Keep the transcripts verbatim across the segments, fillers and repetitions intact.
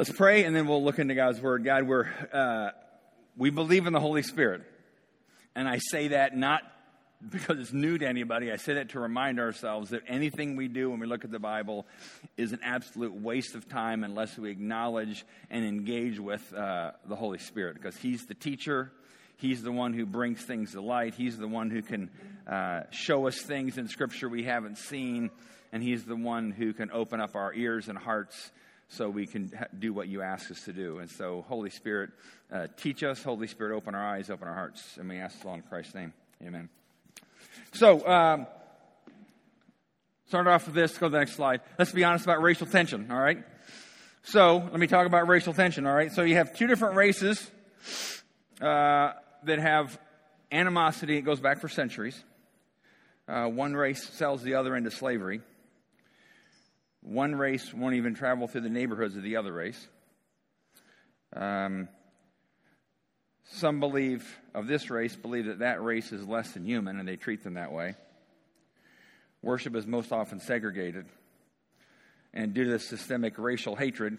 Let's pray, and then we'll look into God's Word. God, we're, uh, we believe in the Holy Spirit. And I say that not because it's new to anybody. I say that to remind ourselves that anything we do when we look at the Bible is an absolute waste of time unless we acknowledge and engage with uh, the Holy Spirit. Because He's the teacher. He's the one who brings things to light. He's the one who can uh, show us things in Scripture we haven't seen. And He's the one who can open up our ears and hearts so we can do what you ask us to do. And so, Holy Spirit, uh, teach us. Holy Spirit, open our eyes, open our hearts. And we ask this all in Christ's name. Amen. So, um, start off with this. Go to the next slide. Let's be honest about racial tension, all right? So, let me talk about racial tension, all right? So, you have two different races uh, that have animosity. It goes back for centuries. Uh, one race sells the other into slavery. One race won't even travel through the neighborhoods of the other race. Um, some believe of this race believe that that race is less than human, and they treat them that way. Worship is most often segregated. And due to this systemic racial hatred,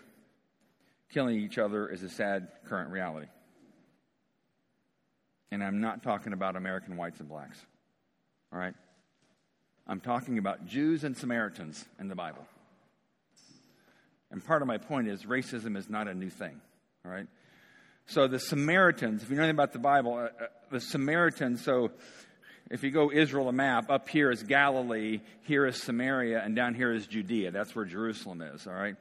killing each other is a sad current reality. And I'm not talking about American whites and blacks. All right? I'm talking about Jews and Samaritans in the Bible. And part of my point is racism is not a new thing, all right? So the Samaritans, if you know anything about the Bible, uh, uh, the Samaritans, so if you go Israel a map, up here is Galilee, here is Samaria, and down here is Judea. That's where Jerusalem is, all right?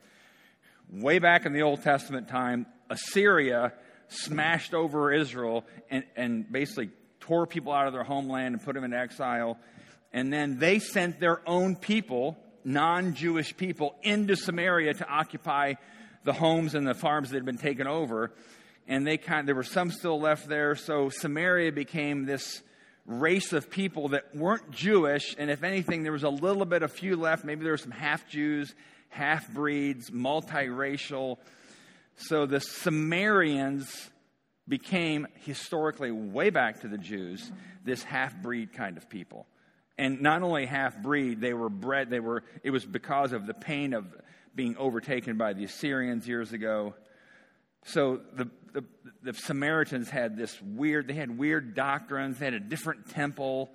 Way back in the Old Testament time, Assyria smashed over Israel and, and basically tore people out of their homeland and put them into exile. And then they sent their own people, non-Jewish people, into Samaria to occupy the homes and the farms that had been taken over. And they kind of, there were some still left there. So Samaria became this race of people that weren't Jewish. And if anything, there was a little bit, a few left. Maybe there were some half-Jews, half-breeds, multiracial. So the Samaritans became, historically, way back to the Jews, this half-breed kind of people. And not only half-breed, they were bred, they were, it was because of the pain of being overtaken by the Assyrians years ago. So the, the, the Samaritans had this weird, they had weird doctrines, they had a different temple.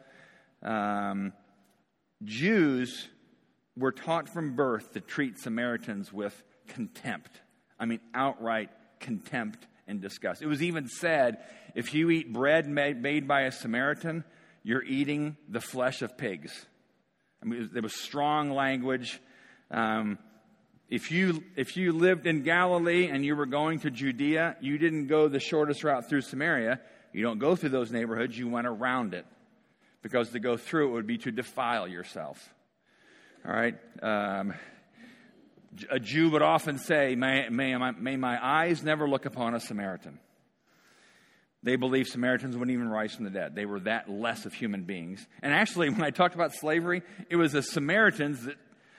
Um, Jews were taught from birth to treat Samaritans with contempt. I mean, outright contempt and disgust. It was even said, if you eat bread made, made by a Samaritan, you're eating the flesh of pigs. I mean, there was strong language. Um, if you if you lived in Galilee and you were going to Judea, you didn't go the shortest route through Samaria. You don't go through those neighborhoods. You went around it, because to go through it would be to defile yourself. All right. Um, a Jew would often say, may, may, may my eyes never look upon a Samaritan. They believed Samaritans wouldn't even rise from the dead. They were that less of human beings. And actually, when I talked about slavery, it was the Samaritans that,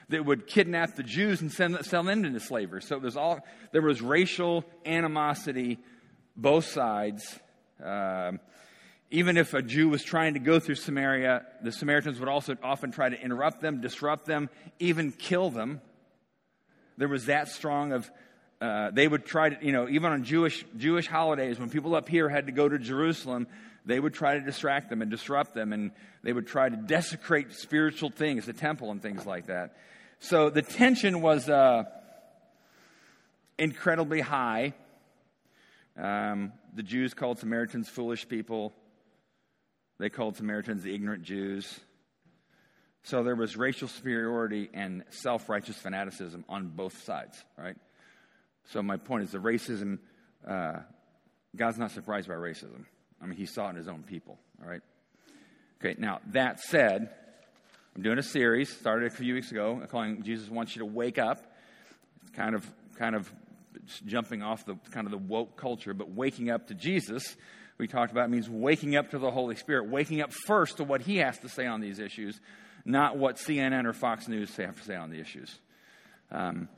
that would kidnap the Jews and send, sell them into slavery. So it was all, there was racial animosity, both sides. Um, even if a Jew was trying to go through Samaria, the Samaritans would also often try to interrupt them, disrupt them, even kill them. There was that strong of... Uh, they would try to, you know, even on Jewish Jewish holidays, when people up here had to go to Jerusalem, they would try to distract them and disrupt them, and they would try to desecrate spiritual things, the temple and things like that. So the tension was uh, incredibly high. Um, the Jews called Samaritans foolish people. They called Samaritans the ignorant Jews. So there was racial superiority and self-righteous fanaticism on both sides, right? So my point is the racism, uh, God's not surprised by racism. I mean, He saw it in His own people, all right? Okay, now that said, I'm doing a series, started a few weeks ago, calling Jesus Wants You to Wake Up. It's kind of, kind of jumping off the kind of the woke culture, but waking up to Jesus, we talked about, means waking up to the Holy Spirit, waking up first to what He has to say on these issues, not what C N N or Fox News have to say on the issues. Um,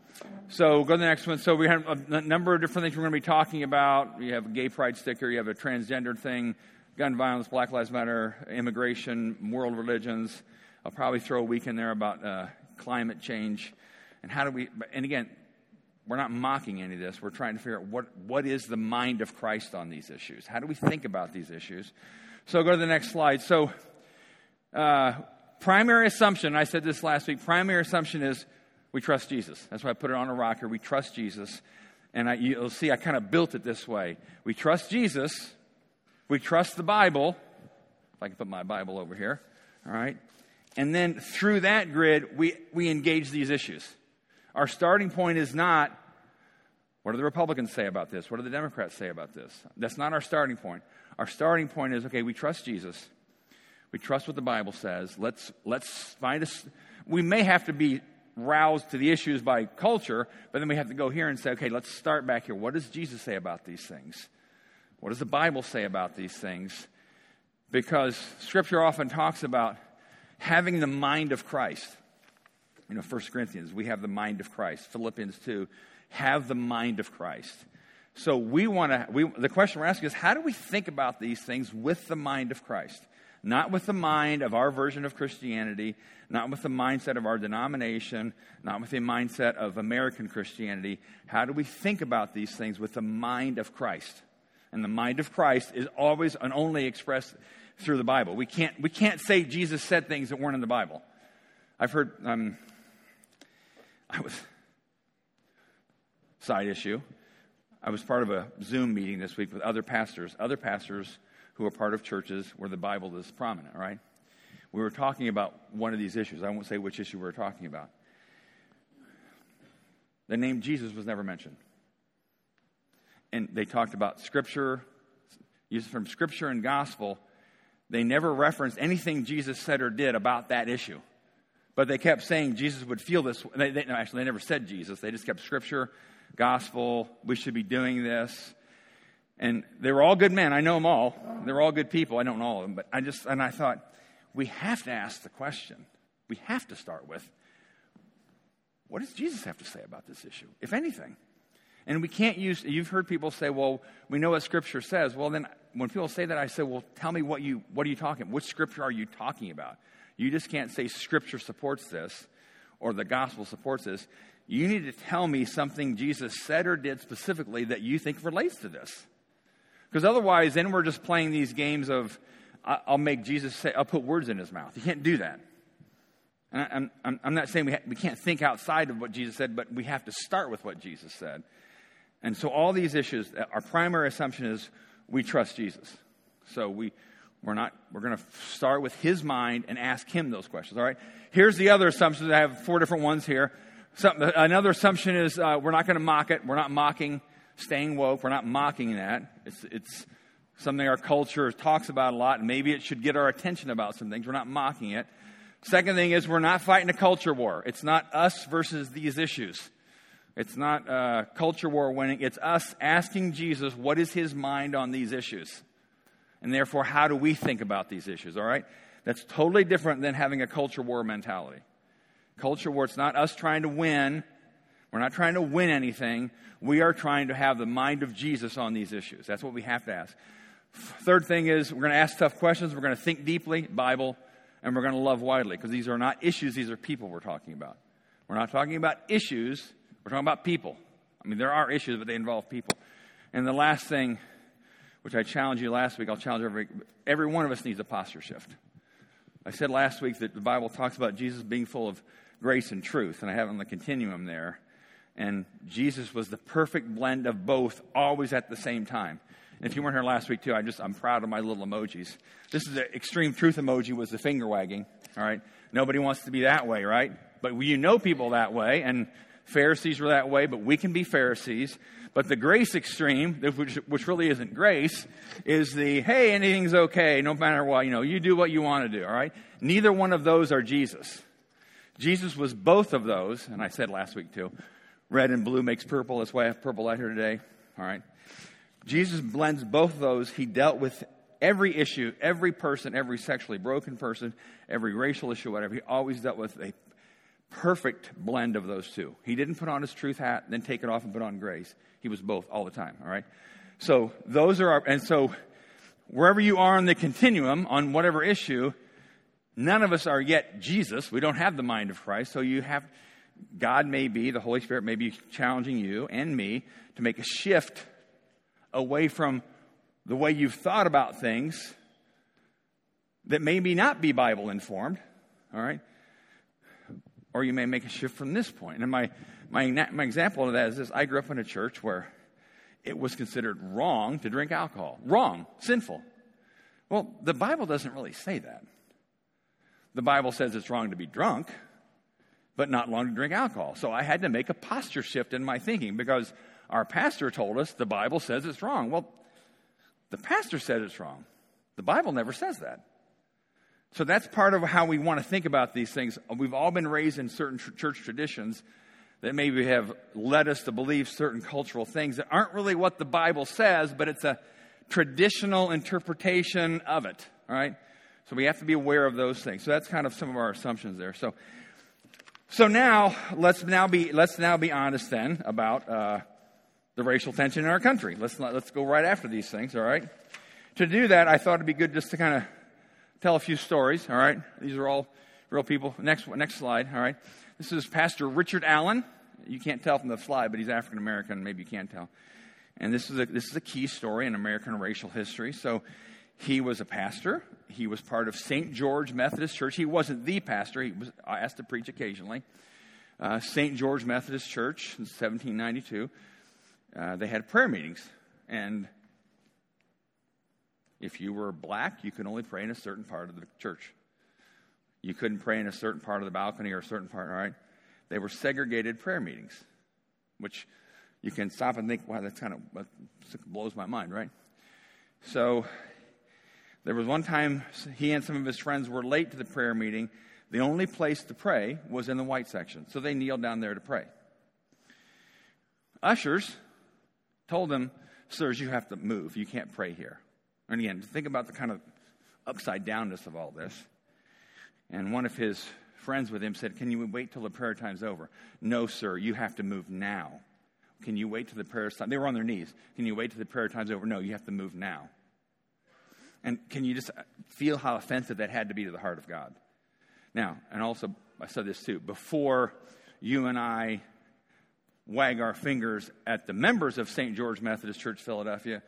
so go to the next one. So we have a number of different things we're going to be talking about. You have a gay pride sticker, you have a transgender thing, gun violence, Black Lives Matter, immigration, world religions. I'll probably throw a week in there about uh, climate change and how do we, and again, we're not mocking any of this. We're trying to figure out what, what is the mind of Christ on these issues. How do we think about these issues? So go to the next slide. So uh, primary assumption, I said this last week, primary assumption is we trust Jesus. That's why I put it on a rocker. We trust Jesus. And I, you'll see I kind of built it this way. We trust Jesus. We trust the Bible. If I can put my Bible over here. All right. And then through that grid, we, we engage these issues. Our starting point is not, what do the Republicans say about this? What do the Democrats say about this? That's not our starting point. Our starting point is, okay, we trust Jesus. We trust what the Bible says. Let's let's find us. We may have to be roused to the issues by culture, but then we have to go here and say, okay, let's start back here. What does Jesus say about these things? What does the Bible say about these things? Because Scripture often talks about having the mind of Christ. You know, First Corinthians, we have the mind of Christ. Philippians two, have the mind of Christ. So we want to, we, the question we're asking is, how do we think about these things with the mind of Christ? Not with the mind of our version of Christianity, not with the mindset of our denomination, not with the mindset of American Christianity. How do we think about these things with the mind of Christ? And the mind of Christ is always and only expressed through the Bible. We can't we can't say Jesus said things that weren't in the Bible. I've heard, um, I was, side issue, I was part of a Zoom meeting this week with other pastors, other pastors who are part of churches where the Bible is prominent, all right? We were talking about one of these issues. I won't say which issue we were talking about. The name Jesus was never mentioned. And they talked about Scripture, used from Scripture and Gospel. They never referenced anything Jesus said or did about that issue. But they kept saying Jesus would feel this. They, they, no, actually, they never said Jesus. They just kept Scripture, Gospel, we should be doing this. And they were all good men. I know them all. They're all good people. I don't know all of them. But I just, and I thought, we have to ask the question. We have to start with, what does Jesus have to say about this issue, if anything? And we can't use, you've heard people say, well, we know what Scripture says. Well, then when people say that, I say, well, tell me what you, what are you talking about? Which Scripture are you talking about? You just can't say Scripture supports this or the Gospel supports this. You need to tell me something Jesus said or did specifically that you think relates to this. Because otherwise, then we're just playing these games of, I'll make Jesus say, I'll put words in his mouth. You can't do that. And I'm, I'm, I'm not saying we, ha- we can't think outside of what Jesus said, but we have to start with what Jesus said. And so all these issues, our primary assumption is we trust Jesus. So we, we're not, we're going to start with his mind and ask him those questions. All right. Here's the other assumptions. I have four different ones here. Some, another assumption is uh, we're not going to mock it. We're not mocking staying woke. We're not mocking that. It's, it's something our culture talks about a lot, and maybe it should get our attention about some things. We're not mocking it. Second thing is we're not fighting a culture war. It's not us versus these issues. It's not uh, culture war winning. It's us asking Jesus, what is his mind on these issues? And therefore, how do we think about these issues, all right? That's totally different than having a culture war mentality. Culture war, it's not us trying to win. We're not trying to win anything. We are trying to have the mind of Jesus on these issues. That's what we have to ask. Third thing is we're going to ask tough questions. We're going to think deeply, Bible, and we're going to love widely. Because these are not issues. These are people we're talking about. We're not talking about issues. We're talking about people. I mean, there are issues, but they involve people. And the last thing, which I challenged you last week, I'll challenge every every one of us needs a posture shift. I said last week that the Bible talks about Jesus being full of grace and truth, and I have it on the continuum there. And Jesus was the perfect blend of both, always at the same time. And if you weren't here last week, too, I just, I'm proud of my little emojis. This is the extreme truth emoji was the finger wagging, all right? Nobody wants to be that way, right? But you know people that way, and Pharisees were that way, but we can be Pharisees. But the grace extreme, which, which really isn't grace, is the, hey, anything's okay, no matter what, you know, you do what you want to do, all right? Neither one of those are Jesus. Jesus was both of those, and I said last week, too, red and blue makes purple. That's why I have purple out here today. All right. Jesus blends both of those. He dealt with every issue, every person, every sexually broken person, every racial issue, whatever. He always dealt with a perfect blend of those two. He didn't put on his truth hat, then take it off and put on grace. He was both all the time. All right. So those are our, and so wherever you are on the continuum on whatever issue, none of us are yet Jesus. We don't have the mind of Christ. So you have, God may be, the Holy Spirit may be challenging you and me to make a shift away from the way you've thought about things that maybe not be Bible-informed, all right? Or you may make a shift from this point. And my, my, my example of that is this. I grew up in a church where it was considered wrong to drink alcohol. Wrong, sinful. Well, the Bible doesn't really say that. The Bible says it's wrong to be drunk, but not wrong to drink alcohol. So I had to make a posture shift in my thinking because our pastor told us the Bible says it's wrong. Well, the pastor said it's wrong. The Bible never says that. So that's part of how we want to think about these things. We've all been raised in certain tr- church traditions that maybe have led us to believe certain cultural things that aren't really what the Bible says, but it's a traditional interpretation of it, all right? So we have to be aware of those things. So that's kind of some of our assumptions there. So so now, let's now be let's now be honest then about uh, the racial tension in our country. Let's not, let's go right after these things, all right? To do that, I thought it'd be good just to kind of tell a few stories, all right? These are all real people. Next next slide, all right? This is Pastor Richard Allen. You can't tell from the slide, but he's African American. Maybe you can tell. And this is a, this is a key story in American racial history. So he was a pastor. He was part of Saint George Methodist Church. He wasn't the pastor. He was asked to preach occasionally. Uh, Saint George Methodist Church in seventeen ninety-two. Uh, they had prayer meetings. And if you were black, you could only pray in a certain part of the church. You couldn't pray in a certain part of the balcony or a certain part, all right? They were segregated prayer meetings, which you can stop and think, wow, that's kind of that blows my mind, right? So there was one time he and some of his friends were late to the prayer meeting. The only place to pray was in the white section, so they kneeled down there to pray. Ushers told them, sirs, you have to move. You can't pray here. And again, think about the kind of upside-downness of all this. And one of his friends with him said, can you wait till the prayer time's over? No, sir, you have to move now. Can you wait till the prayer time? They were on their knees. Can you wait till the prayer time's over? No, you have to move now. And can you just feel how offensive that had to be to the heart of God? Now, and also, I said this too, before you and I wag our fingers at the members of Saint George Methodist Church, Philadelphia,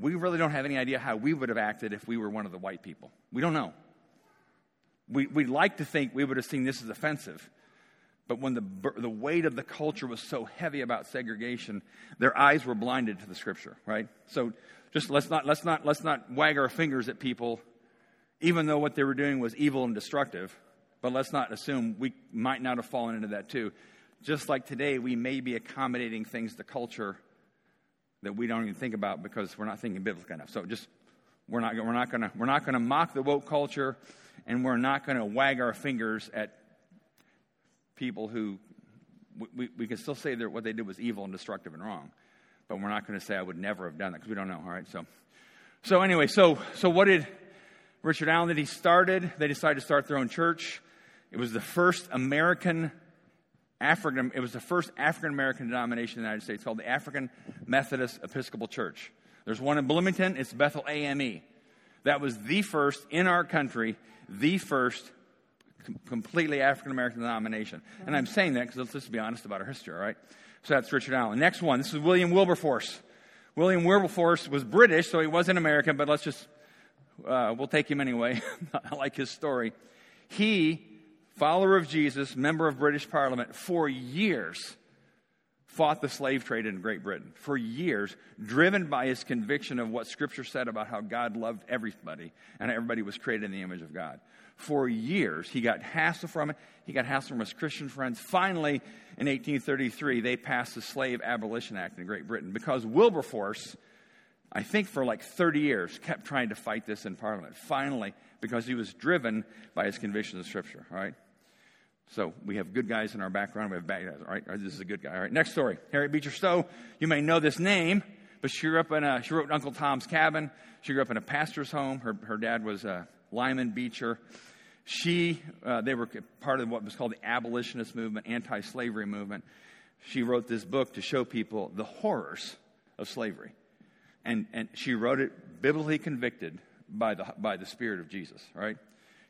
we really don't have any idea how we would have acted if we were one of the white people. We don't know. We we like to think we would have seen this as offensive, but when the the weight of the culture was so heavy about segregation, their eyes were blinded to the Scripture, right? So just let's not let's not let's not wag our fingers at people, even though what they were doing was evil and destructive. But let's not assume we might not have fallen into that too. Just like today, we may be accommodating things to culture that we don't even think about because we're not thinking biblical enough. So just we're not we're not gonna we're not gonna mock the woke culture. And we're not going to wag our fingers at people who we, we, we can still say that what they did was evil and destructive and wrong, but we're not going to say I would never have done that because we don't know. All right, so so anyway, so so what did Richard Allen did? He started. They decided to start their own church. It was the first American African. It was the first African American denomination in the United States called the African Methodist Episcopal Church. There's one in Bloomington. It's Bethel A M E. That was the first in our country, the first com- completely African-American denomination. And I'm saying that because let's just be honest about our history, all right? So that's Richard Allen. Next one, this is William Wilberforce. William Wilberforce was British, so he wasn't American, but let's just, uh, we'll take him anyway. I like his story. He, follower of Jesus, member of British Parliament, for years fought the slave trade in Great Britain for years, driven by his conviction of what Scripture said about how God loved everybody and everybody was created in the image of God. For years, he got hassle from it. He got hassle from his Christian friends. Finally, in eighteen thirty-three, they passed the Slave Abolition Act in Great Britain because Wilberforce, I think for like thirty years, kept trying to fight this in Parliament. Finally, because he was driven by his conviction of Scripture, all right? So we have good guys in our background. We have bad guys. All right, this is a good guy. All right, next story. Harriet Beecher Stowe. You may know this name, but she grew up in a. She wrote Uncle Tom's Cabin. She grew up in a pastor's home. Her her dad was uh, Lyman Beecher. She uh, they were part of what was called the abolitionist movement, anti-slavery movement. She wrote this book to show people the horrors of slavery, and and she wrote it biblically convicted by the by the Spirit of Jesus. Right.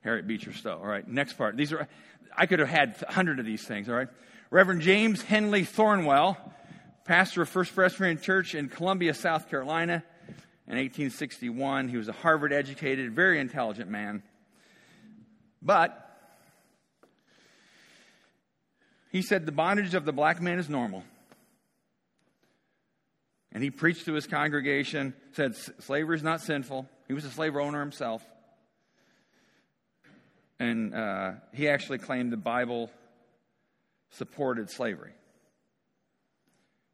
Harriet Beecher Stowe. All right, next part. These are, I could have had a hundred of these things, all right. Reverend James Henley Thornwell, pastor of First Presbyterian Church in Columbia, South Carolina, in eighteen sixty-one. He was a Harvard-educated, very intelligent man. But he said the bondage of the black man is normal. And he preached to his congregation, said slavery is not sinful. He was a slave owner himself. And uh, he actually claimed the Bible supported slavery.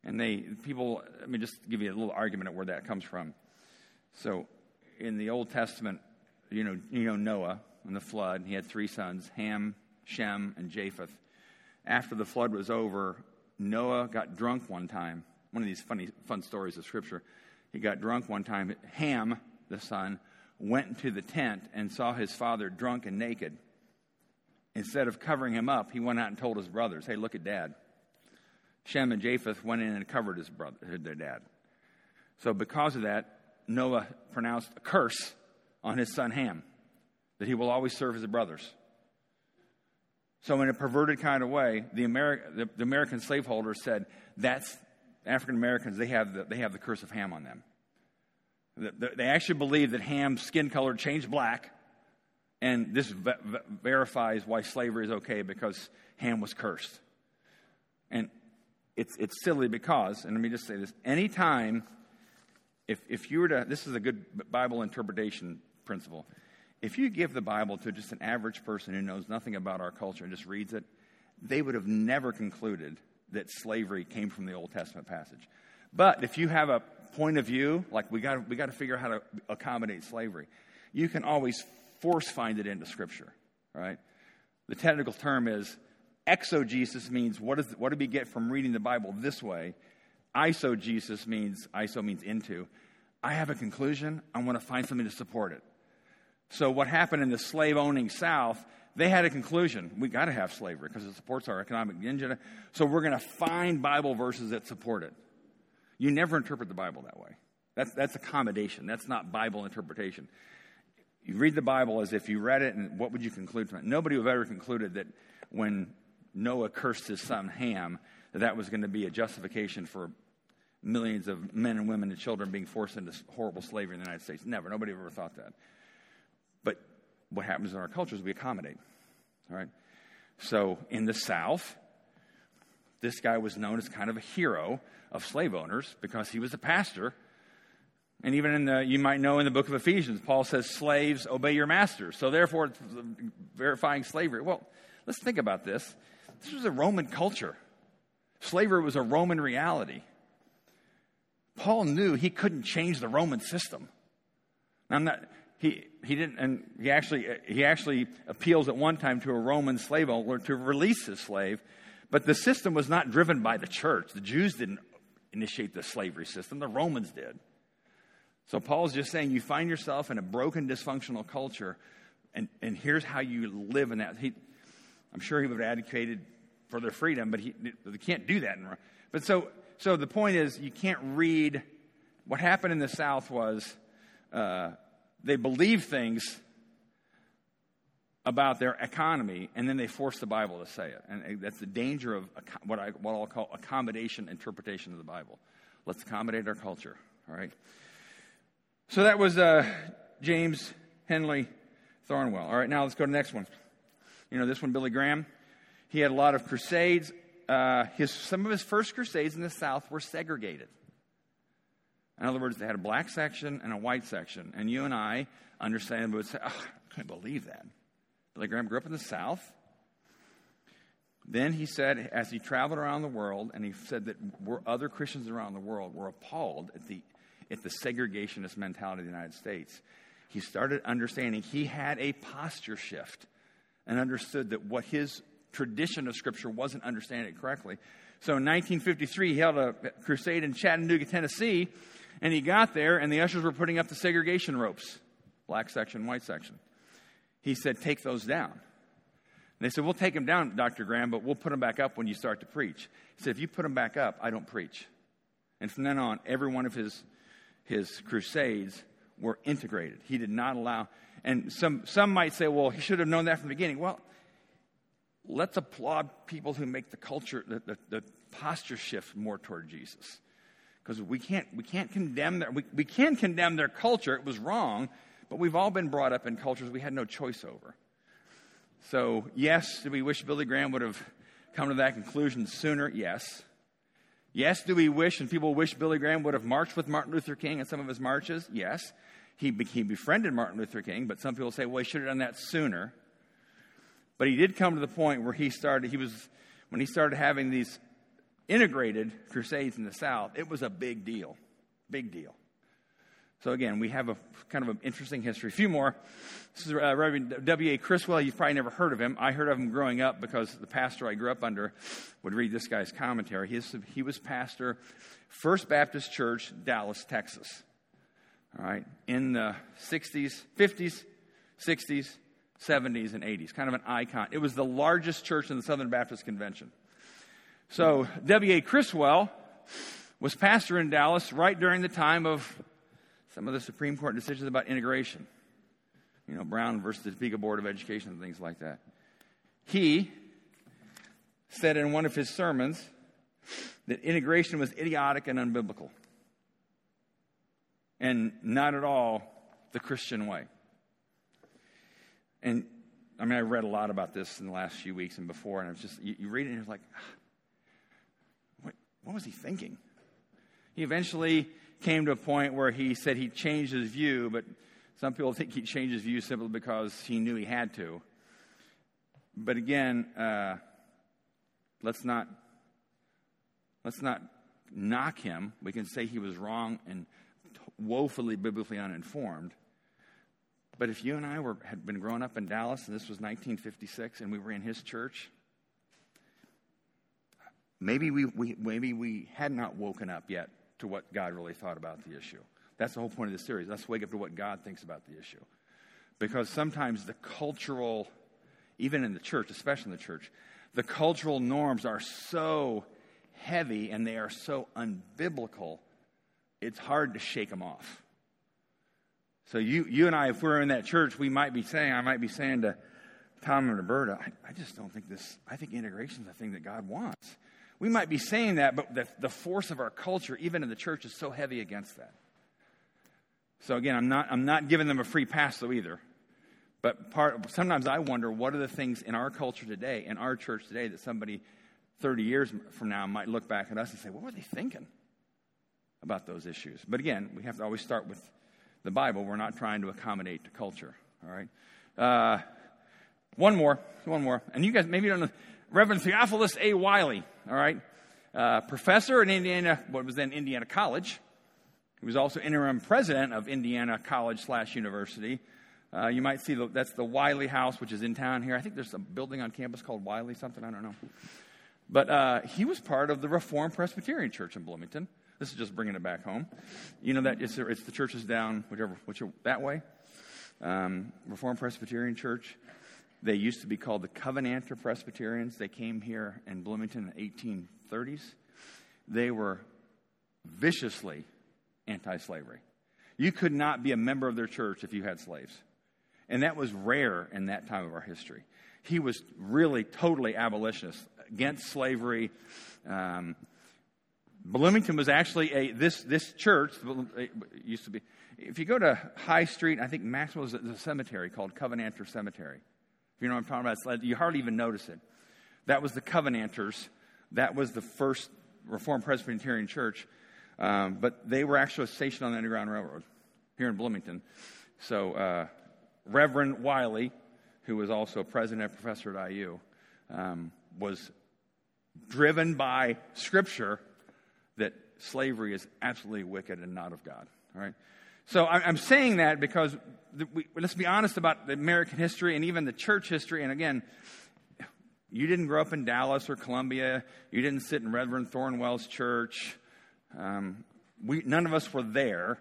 And they, people, let me just give you a little argument of where that comes from. So in the Old Testament, you know, you know Noah and the flood. And he had three sons, Ham, Shem, and Japheth. After the flood was over, Noah got drunk one time. One of these funny, fun stories of Scripture. He got drunk one time. Ham, the son, went into the tent and saw his father drunk and naked. Instead of covering him up, he went out and told his brothers, hey, look at Dad. Shem and Japheth went in and covered his brother, their dad. So because of that, Noah pronounced a curse on his son Ham, that he will always serve his brothers. So in a perverted kind of way, the, Ameri- the, the American slaveholders said, that's African Americans, they have the, they have the curse of Ham on them. The, the, they actually believe that Ham's skin color changed black, and this ve- ve- verifies why slavery is okay, because Ham was cursed. And it's it's silly because, and let me just say this, any time, if, if you were to, this is a good Bible interpretation principle, if you give the Bible to just an average person who knows nothing about our culture and just reads it, they would have never concluded that slavery came from the Old Testament passage. But if you have a point of view, like we got we got to figure out how to accommodate slavery, you can always force find it into Scripture, right? The technical term is exegesis, means what is what do we get from reading the Bible this way? Eisegesis means iso means into. I have a conclusion. I want to find something to support it. So what happened in the slave-owning South, they had a conclusion. We got to have slavery because it supports our economic engine. So we're going to find Bible verses that support it. You never interpret the Bible that way. That's that's accommodation. That's not Bible interpretation. You read the Bible as if you read it, and what would you conclude from it? Nobody would have ever concluded that when Noah cursed his son Ham, that that was going to be a justification for millions of men and women and children being forced into horrible slavery in the United States. Never. Nobody ever thought that. But what happens in our culture is we accommodate, all right? So in the South, this guy was known as kind of a hero of slave owners because he was a pastor. And even in the, you might know in the book of Ephesians, Paul says, slaves, obey your masters. So therefore, verifying slavery. Well, let's think about this. This was a Roman culture. Slavery was a Roman reality. Paul knew he couldn't change the Roman system. Now, I'm not... He he didn't, and he actually he actually appeals at one time to a Roman slave owner to release his slave, but the system was not driven by the church. The Jews didn't initiate the slavery system; the Romans did. So Paul's just saying, you find yourself in a broken, dysfunctional culture, and, and here's how you live in that. He, I'm sure he would have advocated for their freedom, but he they can't do that. In, but so so the point is, you can't read what happened in the South was. Uh, They believe things about their economy, and then they force the Bible to say it. And that's the danger of what, I, what I'll call accommodation interpretation of the Bible. Let's accommodate our culture, all right? So that was uh, James Henley Thornwell. All right, now let's go to the next one. You know, this one, Billy Graham. He had a lot of crusades. Uh, his, some of his first crusades in the South were segregated. In other words, they had a black section and a white section. And you and I, understandably, would say, oh, I can't believe that. Billy Graham grew up in the South. Then he said, as he traveled around the world, and he said that other Christians around the world were appalled at the, at the segregationist mentality of the United States. He started understanding he had a posture shift and understood that what his tradition of Scripture wasn't understanding it correctly. So in nineteen fifty-three, he held a crusade in Chattanooga, Tennessee. And he got there, and the ushers were putting up the segregation ropes, black section, white section. He said, take those down. And they said, we'll take them down, Doctor Graham, but we'll put them back up when you start to preach. He said, if you put them back up, I don't preach. And from then on, every one of his, his crusades were integrated. He did not allow, And some some might say, well, he should have known that from the beginning. Well, let's applaud people who make the culture, the, the, the posture shift more toward Jesus. Because we can't we can't condemn their we, we can condemn their culture. It was wrong, but we've all been brought up in cultures we had no choice over. So yes, do we wish Billy Graham would have come to that conclusion sooner? Yes. Yes, do we wish, and people wish Billy Graham would have marched with Martin Luther King in some of his marches? Yes. He, be, he befriended Martin Luther King, but some people say, well, he should have done that sooner. But he did come to the point where he started, he was, when he started having these integrated crusades in the South, it was a big deal. Big deal. So again, we have a kind of an interesting history. A few more. This is uh, Reverend W A Criswell. You've probably never heard of him. I heard of him growing up because the pastor I grew up under would read this guy's commentary. He, is, he was pastor, First Baptist Church, Dallas, Texas. All right, in the sixties, fifties, sixties, seventies, and eighties. Kind of an icon. It was the largest church in the Southern Baptist Convention. So W A Criswell was pastor in Dallas right during the time of some of the Supreme Court decisions about integration. You know, Brown versus the Topeka Board of Education and things like that. He said in one of his sermons that integration was idiotic and unbiblical. And not at all the Christian way. And, I mean, I read a lot about this in the last few weeks and before, and I was just, you, you read it and you're like, what, what was he thinking? He eventually came to a point where he said he changed his view, but some people think he changed his view simply because he knew he had to. But again, uh, let's not let's not knock him. We can say he was wrong and woefully biblically uninformed. But if you and I were had been growing up in Dallas, and this was nineteen fifty-six, and we were in his church, maybe we, we maybe we had not woken up yet to what God really thought about the issue. That's the whole point of this series. Let's wake up to what God thinks about the issue. Because sometimes the cultural, even in the church, especially in the church, the cultural norms are so heavy and they are so unbiblical, it's hard to shake them off. So you you and I, if we're in that church, we might be saying, I might be saying to Tom and Roberta, I, I just don't think this, I think integration is the thing that God wants. We might be saying that, but the, the force of our culture, even in the church, is so heavy against that. So again, I'm not I'm not giving them a free pass though either. But part sometimes I wonder what are the things in our culture today, in our church today, that somebody thirty years from now might look back at us and say, what were they thinking about those issues? But again, we have to always start with the Bible. We're not trying to accommodate the culture. All right. Uh, one more, one more, and you guys maybe don't know. Reverend Theophilus A. Wiley, all right, uh, professor at Indiana, what was then Indiana College. He was also interim president of Indiana College slash University. Uh, you might see the, that's the Wiley House, which is in town here. I think there's a building on campus called Wiley something. I don't know. But uh, he was part of the Reformed Presbyterian Church in Bloomington. This is just bringing it back home. You know that it's, it's the churches down whichever, whichever that way. Um, Reformed Presbyterian Church. They used to be called the Covenanter Presbyterians. They came here in Bloomington in the eighteen thirties. They were viciously anti-slavery. You could not be a member of their church if you had slaves. And that was rare in that time of our history. He was really totally abolitionist, against slavery. Um, Bloomington was actually a, this this church used to be, if you go to High Street, I think Maxwell's at the cemetery called Covenanter Cemetery. If you know what I'm talking about, you hardly even notice it. That was the Covenanters. That was the first Reformed Presbyterian Church. Um, but they were actually stationed on the Underground Railroad here in Bloomington. So uh, Reverend Wiley, who was also president and professor at I U, um, was driven by Scripture that slavery is absolutely wicked and not of God. All right. So I'm saying that because we, let's be honest about the American history and even the church history. And again, you didn't grow up in Dallas or Columbia. You didn't sit in Reverend Thornwell's church. Um, we, none of us were there.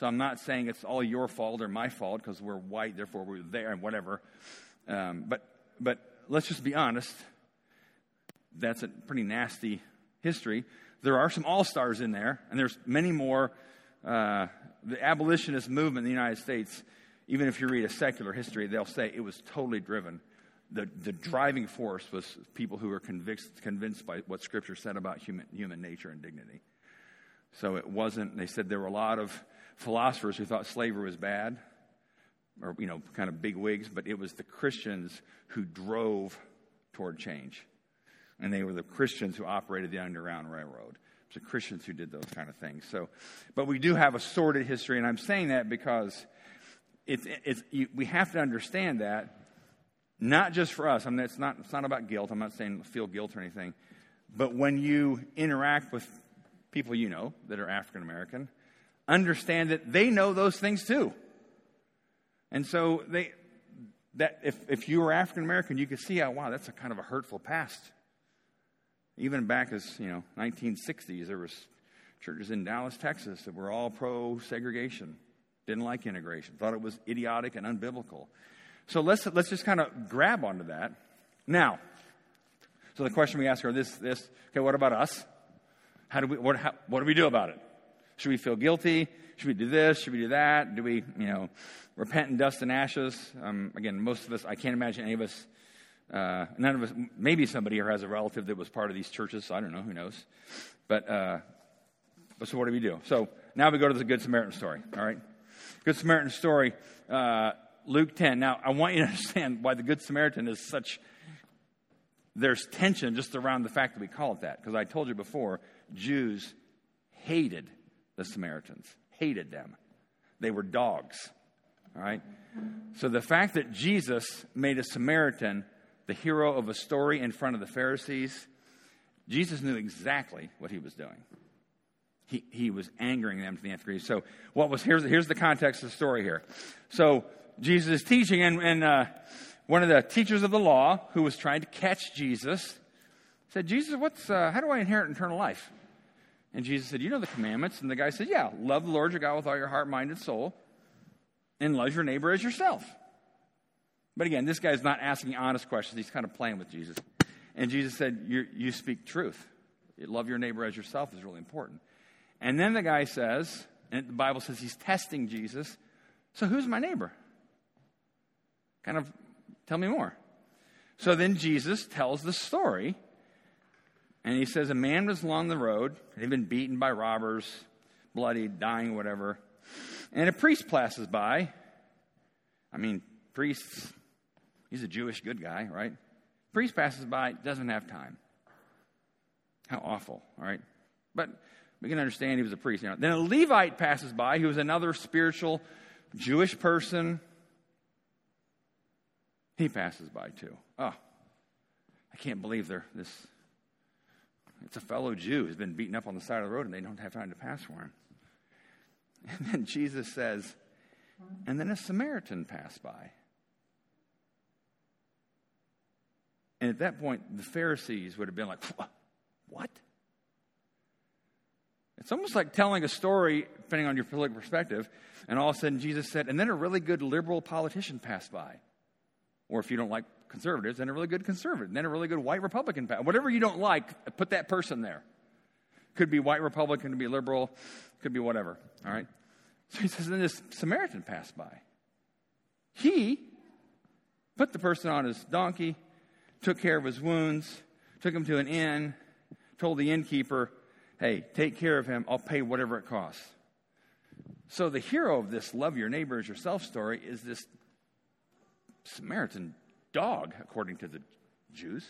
So I'm not saying it's all your fault or my fault because we're white, therefore we were there and whatever. Um, but but let's just be honest. That's a pretty nasty history. There are some all-stars in there, and there's many more. Uh, the abolitionist movement in the United States even if you read a secular history, they'll say it was totally driven. The the driving force was people who were convinced, convinced by what Scripture said about human human nature and dignity. So it wasn't, they said there were a lot of philosophers who thought slavery was bad, or, you know, kind of big wigs, but it was the Christians who drove toward change. And they were the Christians who operated the Underground Railroad. It was the Christians who did those kind of things. So, but we do have a sordid history, and I'm saying that because it's, it's, you, we have to understand that, not just for us. I mean, it's not, it's not about guilt. I'm not saying feel guilt or anything. But when you interact with people you know that are African American, understand that they know those things too. And so they that if, if you were African American, you could see how, wow, that's a kind of a hurtful past. Even back as, you know, nineteen sixties, there was churches in Dallas, Texas that were all pro-segregation, didn't like integration, thought it was idiotic and unbiblical. So let's let's just kind of grab onto that. Now, so the question we ask are this, this, okay, what about us? How do we, what, how, what do we do about it? Should we feel guilty? Should we do this? Should we do that? Do we, you know, repent in dust and ashes? Um, again, most of us, I can't imagine any of us, uh, none of us, maybe somebody here has a relative that was part of these churches. So I don't know, who knows? But uh, so what do we do? So now we go to the Good Samaritan story, all right? Good Samaritan story, uh, Luke ten. Now, I want you to understand why the Good Samaritan is such, there's tension just around the fact that we call it that. Because I told you before, Jews hated the Samaritans, hated them. They were dogs, all right? So the fact that Jesus made a Samaritan the hero of a story in front of the Pharisees, Jesus knew exactly what he was doing. He he was angering them to the nth degree. So what was, here's, here's the context of the story here. So Jesus is teaching, and, and uh, one of the teachers of the law who was trying to catch Jesus said, Jesus, what's uh, how do I inherit eternal life? And Jesus said, you know the commandments. And the guy said, yeah, love the Lord your God with all your heart, mind, and soul, and love your neighbor as yourself. But again, this guy's not asking honest questions. He's kind of playing with Jesus. And Jesus said, you, you speak truth. Love your neighbor as yourself is really important. And then the guy says, and the Bible says he's testing Jesus, so who's my neighbor? Kind of tell me more. So then Jesus tells the story. And he says, a man was along the road. He'd been beaten by robbers, bloodied, dying, whatever. And a priest passes by. I mean, priests, he's a Jewish good guy, right? Priest passes by, doesn't have time. How awful, all right? But we can understand he was a priest. You know. Then a Levite passes by, who was another spiritual Jewish person. He passes by too. Oh, I can't believe they're this... It's a fellow Jew who's been beaten up on the side of the road, and they don't have time to pass for him. And then Jesus says, and then a Samaritan passed by. And at that point, the Pharisees would have been like, what? It's almost like telling a story, depending on your political perspective, and all of a sudden Jesus said, and then a really good liberal politician passed by. Or if you don't like conservatives, then a really good conservative, then a really good white Republican. Whatever you don't like, put that person there. Could be white Republican, could be liberal, could be whatever. All right? So he says, then this Samaritan passed by. He put the person on his donkey, took care of his wounds, took him to an inn, told the innkeeper, hey, take care of him, I'll pay whatever it costs. So the hero of this love your neighbor as yourself story is this Samaritan dog, according to the Jews.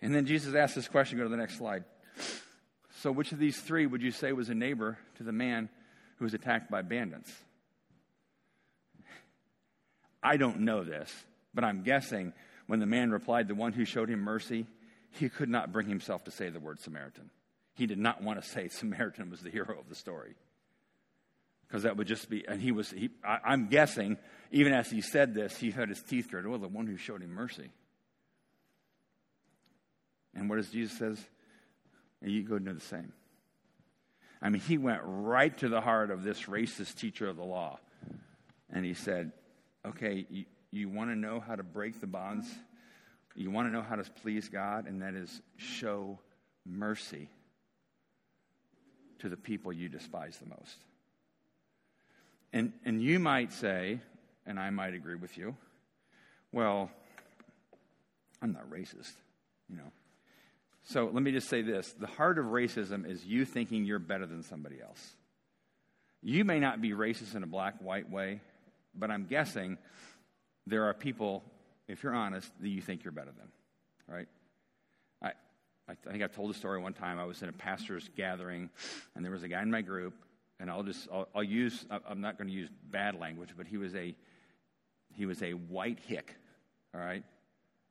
And then Jesus asked this question. Go to the next slide. So which of these three would you say was a neighbor to the man who was attacked by bandits? I don't know this, but I'm guessing when the man replied, the one who showed him mercy, he could not bring himself to say the word Samaritan. He did not want to say Samaritan was the hero of the story. Because that would just be, and he was, he, I, I'm guessing, even as he said this, he had his teeth gritted. Well, the one who showed him mercy. And what does Jesus says? You go do the same. I mean, he went right to the heart of this racist teacher of the law. And he said, okay, you, you want to know how to break the bonds? You want to know how to please God? And that is show mercy to the people you despise the most. And and you might say, and I might agree with you, well, I'm not racist, you know. So let me just say this. The heart of racism is you thinking you're better than somebody else. You may not be racist in a black, white way, but I'm guessing there are people, if you're honest, that you think you're better than, right? I, I think I told a story one time. I was in a pastor's gathering, and there was a guy in my group, and I'll just, I'll, I'll use, I'm not going to use bad language, but he was a, he was a white hick, all right?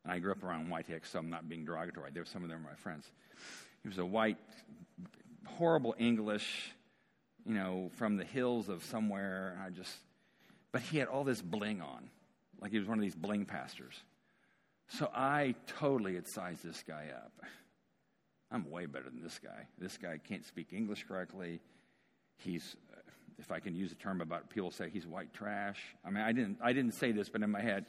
And I grew up around white hicks, so I'm not being derogatory. There were some of them were my friends. He was a white, horrible English, you know, from the hills of somewhere. And I just, but he had all this bling on, like he was one of these bling pastors. So I totally had sized this guy up. I'm way better than this guy. This guy can't speak English correctly. He's, if I can use a term about people say he's white trash. I mean, I didn't, I didn't say this, but in my head,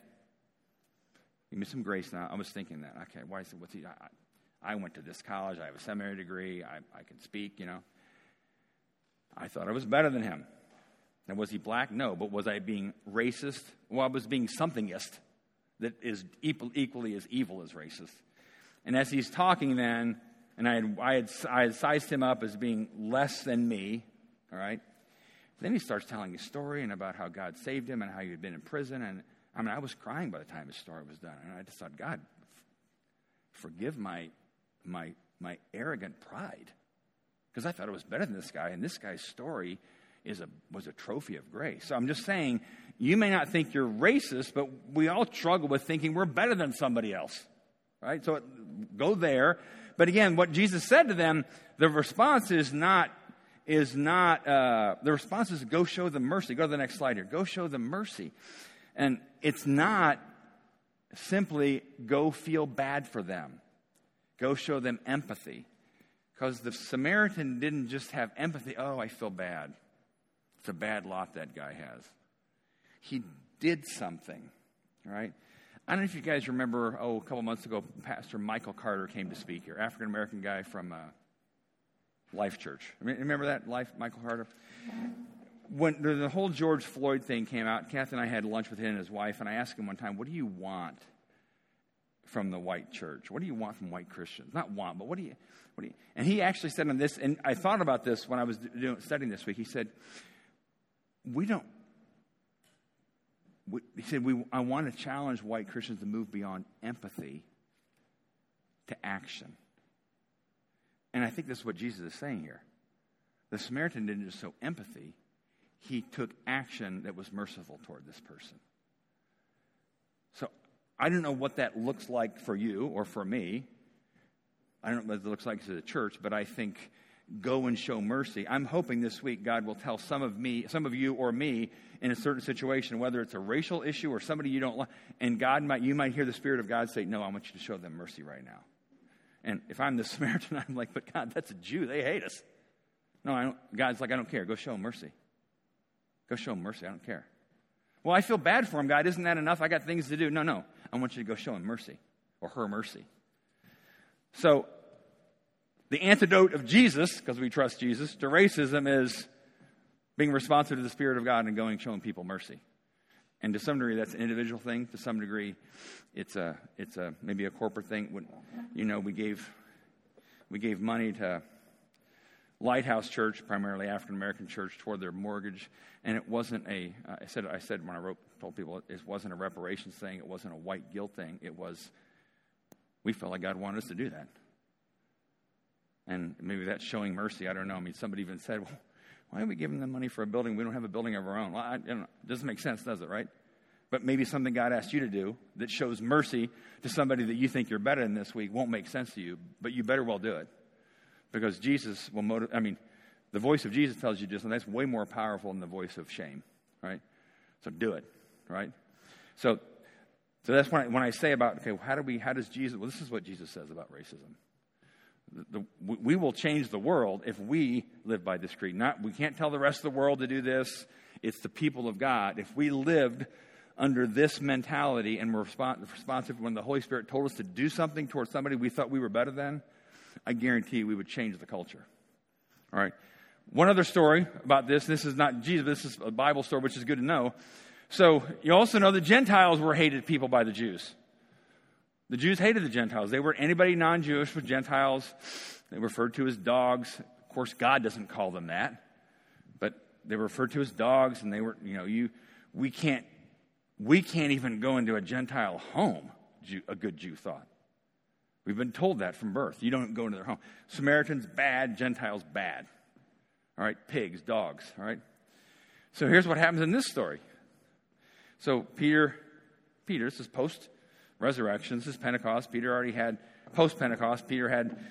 give me some grace now. I was thinking that. Okay, why is it? What's he? I, I went to this college. I have a seminary degree. I, I can speak, you know. I thought I was better than him. Now, was he black? No. But was I being racist? Well, I was being somethingist that is equal, equally as evil as racist. And as he's talking then, and I had, I had, I had sized him up as being less than me, all right? Then he starts telling his story and about how God saved him and how he had been in prison. And, I mean, I was crying by the time his story was done. And I just thought, God, forgive my my my arrogant pride. Because I thought it was better than this guy, and this guy's story is a was a trophy of grace. So I'm just saying, you may not think you're racist, but we all struggle with thinking we're better than somebody else, right? So it, go there. But again, what Jesus said to them, the response is not is not uh, the response is go show them mercy. Go to the next slide here. Go show them mercy, and it's not simply go feel bad for them. Go show them empathy. Because the Samaritan didn't just have empathy. Oh, I feel bad. It's a bad lot that guy has. He did something, right? I don't know if you guys remember, oh, a couple months ago, Pastor Michael Carter came to speak here, African-American guy from uh, Life Church. Remember that, Life, Michael Carter? When the whole George Floyd thing came out, Kath and I had lunch with him and his wife, and I asked him one time, what do you want from the white church? What do you want from white Christians? Not want, but what do you, what do you, and he actually said on this, and I thought about this when I was doing, studying this week, he said, we don't, we, he said, we, I want to challenge white Christians to move beyond empathy to action. And I think this is what Jesus is saying here. The Samaritan didn't just show empathy, he took action that was merciful toward this person. So, I don't know what that looks like for you or for me. I don't know what it looks like to the church, but I think go and show mercy. I'm hoping this week God will tell some of me, some of you or me in a certain situation, whether it's a racial issue or somebody you don't like, and God might, you might hear the Spirit of God say, no, I want you to show them mercy right now. And if I'm the Samaritan, I'm like, but God, that's a Jew. They hate us. No, I don't, God's like, I don't care. Go show them mercy. Go show them mercy. I don't care. Well, I feel bad for him, God. Isn't that enough? I got things to do. No, no. I want you to go show him mercy or her mercy. So the antidote of Jesus, because we trust Jesus, to racism is being responsive to the Spirit of God and going showing people mercy. And to some degree, that's an individual thing. To some degree, it's a it's a maybe a corporate thing. When, you know, we gave we gave money to Lighthouse Church, primarily African American church, toward their mortgage, and it wasn't a. Uh, I said I said when I wrote told people it wasn't a reparations thing, it wasn't a white guilt thing. It was we felt like God wanted us to do that, and maybe that's showing mercy. I don't know. I mean, somebody even said, "Well, why are we giving them money for a building? We don't have a building of our own." Well, I, I don't know. It doesn't make sense, does it? Right? But maybe something God asked you to do that shows mercy to somebody that you think you're better than this week won't make sense to you, but you better well do it. Because Jesus will motivate, I mean, the voice of Jesus tells you this, and that's way more powerful than the voice of shame, right? So do it, right? So so that's when I, when I say about, okay, how do we, how does Jesus, well, this is what Jesus says about racism. The, the, we will change the world if we live by this creed. Not, we can't tell the rest of the world to do this. It's the people of God. If we lived under this mentality and were respons- responsive when the Holy Spirit told us to do something towards somebody we thought we were better than, I guarantee you we would change the culture. All right. One other story about this. This is not Jesus. This is a Bible story, which is good to know. So you also know the Gentiles were hated people by the Jews. The Jews hated the Gentiles. They were anybody non-Jewish was Gentiles. They were referred to as dogs. Of course, God doesn't call them that, but they were referred to as dogs. And they were, you know, you we can't we can't even go into a Gentile home. Jew, a good Jew thought. We've been told that from birth. You don't go into their home. Samaritans bad, Gentiles bad. All right, pigs, dogs, all right? So here's what happens in this story. So Peter, Peter, this is post-resurrection, this is Pentecost. Peter already had, post-Pentecost, Peter had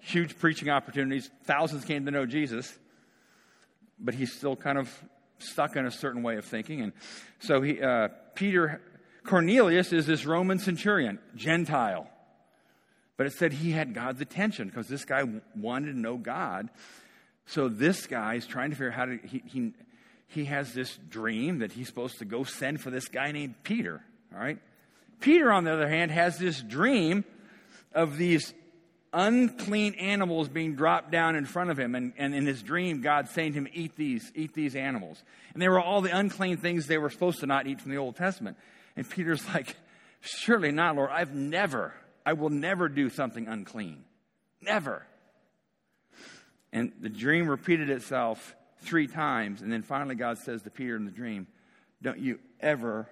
huge preaching opportunities. Thousands came to know Jesus, but he's still kind of stuck in a certain way of thinking. And so he, uh, Peter, Cornelius is this Roman centurion, Gentile. But it said he had God's attention because this guy wanted to know God. So this guy is trying to figure out how to, he, he he has this dream that he's supposed to go send for this guy named Peter, all right? Peter, on the other hand, has this dream of these unclean animals being dropped down in front of him. And, and in his dream, God's saying to him, eat these, eat these animals. And they were all the unclean things they were supposed to not eat from the Old Testament. And Peter's like, surely not, Lord. I've never, I will never do something unclean. Never. And the dream repeated itself three times. And then finally God says to Peter in the dream, don't you ever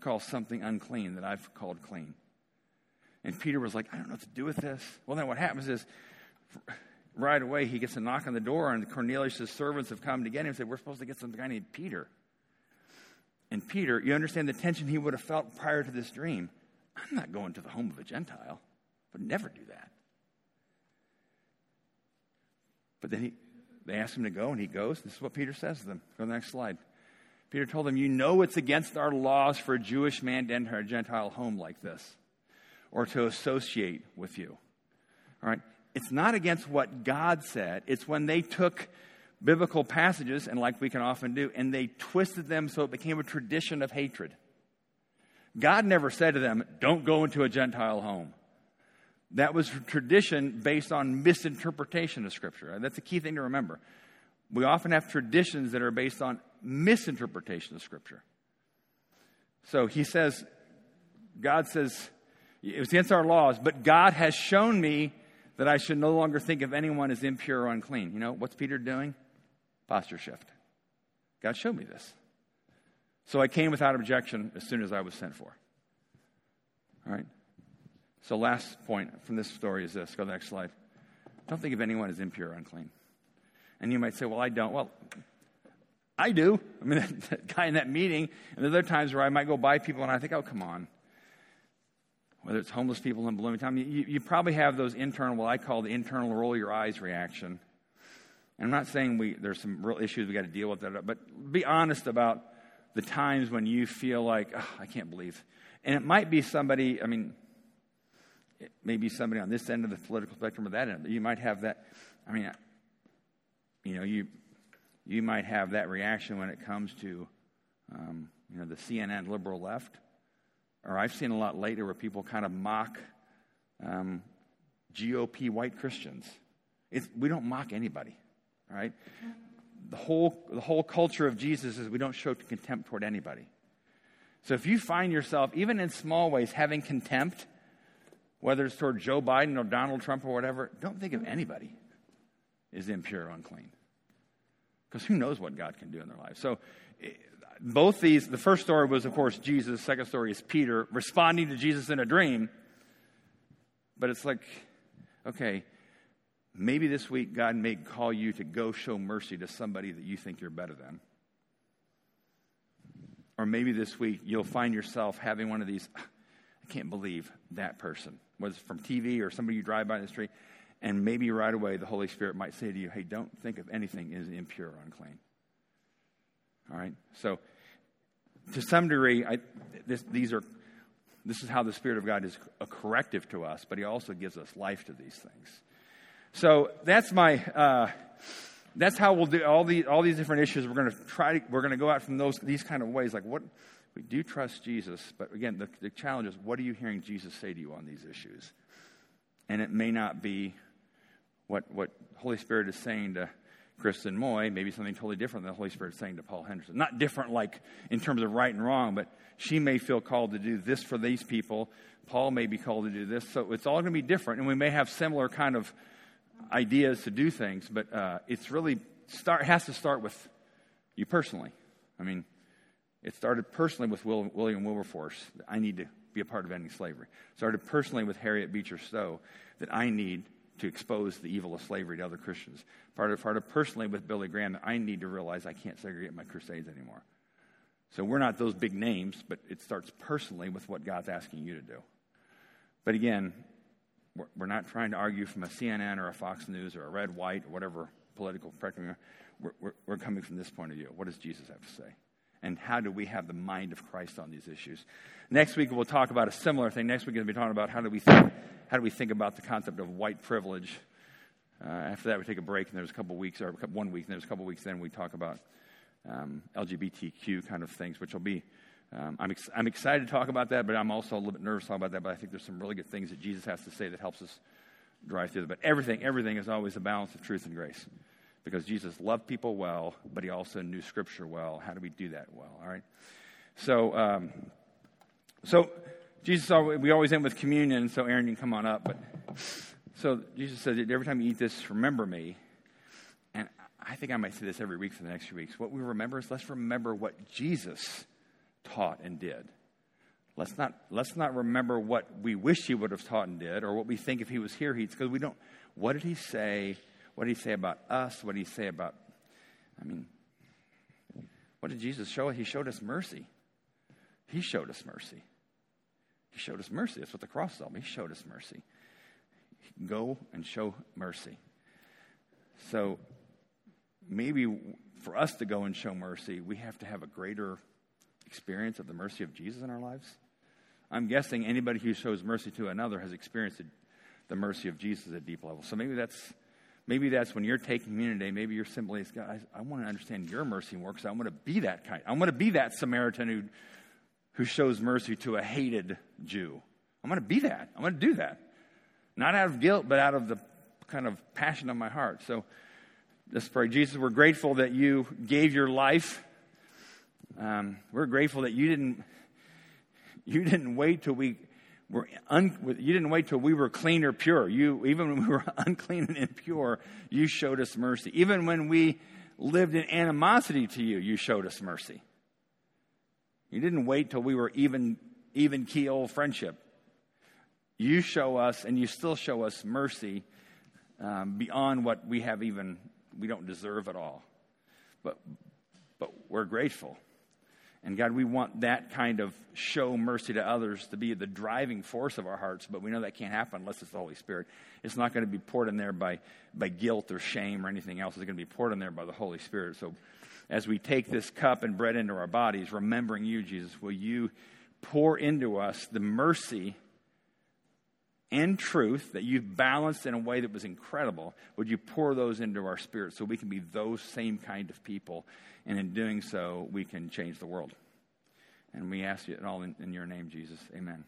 call something unclean that I've called clean. And Peter was like, I don't know what to do with this. Well, then what happens is right away he gets a knock on the door and Cornelius' servants have come to get him and said, we're supposed to get some guy named Peter. And Peter, you understand the tension he would have felt prior to this dream. I'm not going to the home of a Gentile. I would never do that. But then he, they asked him to go, and he goes. This is what Peter says to them. Go to the next slide. Peter told them, you know it's against our laws for a Jewish man to enter a Gentile home like this or to associate with you. All right? It's not against what God said. It's when they took biblical passages, and like we can often do, and they twisted them so it became a tradition of hatred. God never said to them, don't go into a Gentile home. That was tradition based on misinterpretation of Scripture. That's a key thing to remember. We often have traditions that are based on misinterpretation of Scripture. So he says, God says, it was against our laws, but God has shown me that I should no longer think of anyone as impure or unclean. You know, what's Peter doing? Posture shift. God showed me this. So I came without objection as soon as I was sent for. All right? So last point from this story is this. Go to the next slide. Don't think of anyone as impure or unclean. And you might say, well, I don't. Well, I do. I mean, that, that guy in that meeting. And there are other times where I might go by people and I think, oh, come on. Whether it's homeless people in Bloomington, you, you, you probably have those internal, what I call the internal roll your eyes reaction. And I'm not saying we there's some real issues we got to deal with that, but be honest about the times when you feel like, oh, I can't believe. And it might be somebody, I mean, maybe somebody on this end of the political spectrum or that end. You might have that, I mean, you know, you you might have that reaction when it comes to, um, you know, the C N N liberal left. Or I've seen a lot later where people kind of mock um, G O P white Christians. It's, we don't mock anybody, all right? The whole, the whole culture of Jesus is we don't show contempt toward anybody. So if you find yourself, even in small ways, having contempt, whether it's toward Joe Biden or Donald Trump or whatever, don't think of anybody as impure or unclean. Because who knows what God can do in their life. So both these, the first story was, of course, Jesus. The second story is Peter responding to Jesus in a dream. But it's like, okay, maybe this week God may call you to go show mercy to somebody that you think you're better than. Or maybe this week you'll find yourself having one of these, I can't believe that person. Whether it's from T V or somebody you drive by in the street. And maybe right away the Holy Spirit might say to you, hey, don't think of anything as impure or unclean. All right? So to some degree, I, this, these are, this is how the Spirit of God is a corrective to us, but He also gives us life to these things. So that's my... Uh, that's how we'll do all these all these different issues. We're going to try. We're going to go out from those these kind of ways. Like what... We do trust Jesus, but again, the, the challenge is, what are you hearing Jesus say to you on these issues? And it may not be what what Holy Spirit is saying to Kristen Moy, maybe something totally different than the Holy Spirit is saying to Paul Henderson. Not different like in terms of right and wrong, but she may feel called to do this for these people. Paul may be called to do this. So it's all going to be different, and we may have similar kind of ideas to do things, but uh, it's really start has to start with you personally. I mean, it started personally with Will, William Wilberforce. I need to be a part of ending slavery. It started personally with Harriet Beecher Stowe, that I need to expose the evil of slavery to other Christians. Part of, part of personally with Billy Graham, that I need to realize I can't segregate my crusades anymore. So we're not those big names, but it starts personally with what God's asking you to do. But again, we're, we're not trying to argue from a C N N or a Fox News or a red, white, or whatever political practice. We're, we're, we're coming from this point of view. What does Jesus have to say? And how do we have the mind of Christ on these issues? Next week, we'll talk about a similar thing. Next week, we'll be talking about how do we think, how do we think about the concept of white privilege. Uh, after that, we take a break, and there's a couple weeks, or one week, and there's a couple weeks, then we talk about um, L G B T Q kind of things, which will be, um, I'm, ex- I'm excited to talk about that, but I'm also a little bit nervous about that, but I think there's some really good things that Jesus has to say that helps us drive through that. But everything, everything is always a balance of truth and grace. Because Jesus loved people well, but he also knew Scripture well. How do we do that well? All right. So, um, so Jesus. Always, we always end with communion. So, Aaron, you can come on up. But so Jesus says, every time you eat this, remember me. And I think I might say this every week for the next few weeks. What we remember is let's remember what Jesus taught and did. Let's not let's not remember what we wish he would have taught and did, or what we think if he was here he'd. Because we don't. What did he say? What did he say about us? What did he say about, I mean, what did Jesus show? He showed us mercy. He showed us mercy. He showed us mercy. That's what the cross told me. He showed us mercy. Go and show mercy. So maybe for us to go and show mercy, we have to have a greater experience of the mercy of Jesus in our lives. I'm guessing anybody who shows mercy to another has experienced the mercy of Jesus at a deep level. So maybe that's, Maybe that's when you're taking communion today. Maybe you're simply, I, I want to understand your mercy works. I want to be that kind. I want to be that Samaritan who, who shows mercy to a hated Jew. I want to be that. I want to do that, not out of guilt, but out of the kind of passion of my heart. So, let's pray. Jesus, we're grateful that you gave your life. Um, we're grateful that you didn't. You didn't wait till we. We're un, you didn't wait till we were clean or pure. You, even when we were unclean and impure, you showed us mercy. Even when we lived in animosity to you, you showed us mercy. You didn't wait till we were even, even keel friendship. You show us, and you still show us mercy um, beyond what we have even, we don't deserve at all. But, but we're grateful. And God, we want that kind of show mercy to others to be the driving force of our hearts, but we know that can't happen unless it's the Holy Spirit. It's not going to be poured in there by, by guilt or shame or anything else. It's going to be poured in there by the Holy Spirit. So as we take this cup and bread into our bodies, remembering you, Jesus, will you pour into us the mercy and truth that you've balanced in a way that was incredible? Would you pour those into our spirit so we can be those same kind of people? And in doing so, we can change the world. And we ask you it all in, in your name, Jesus. Amen.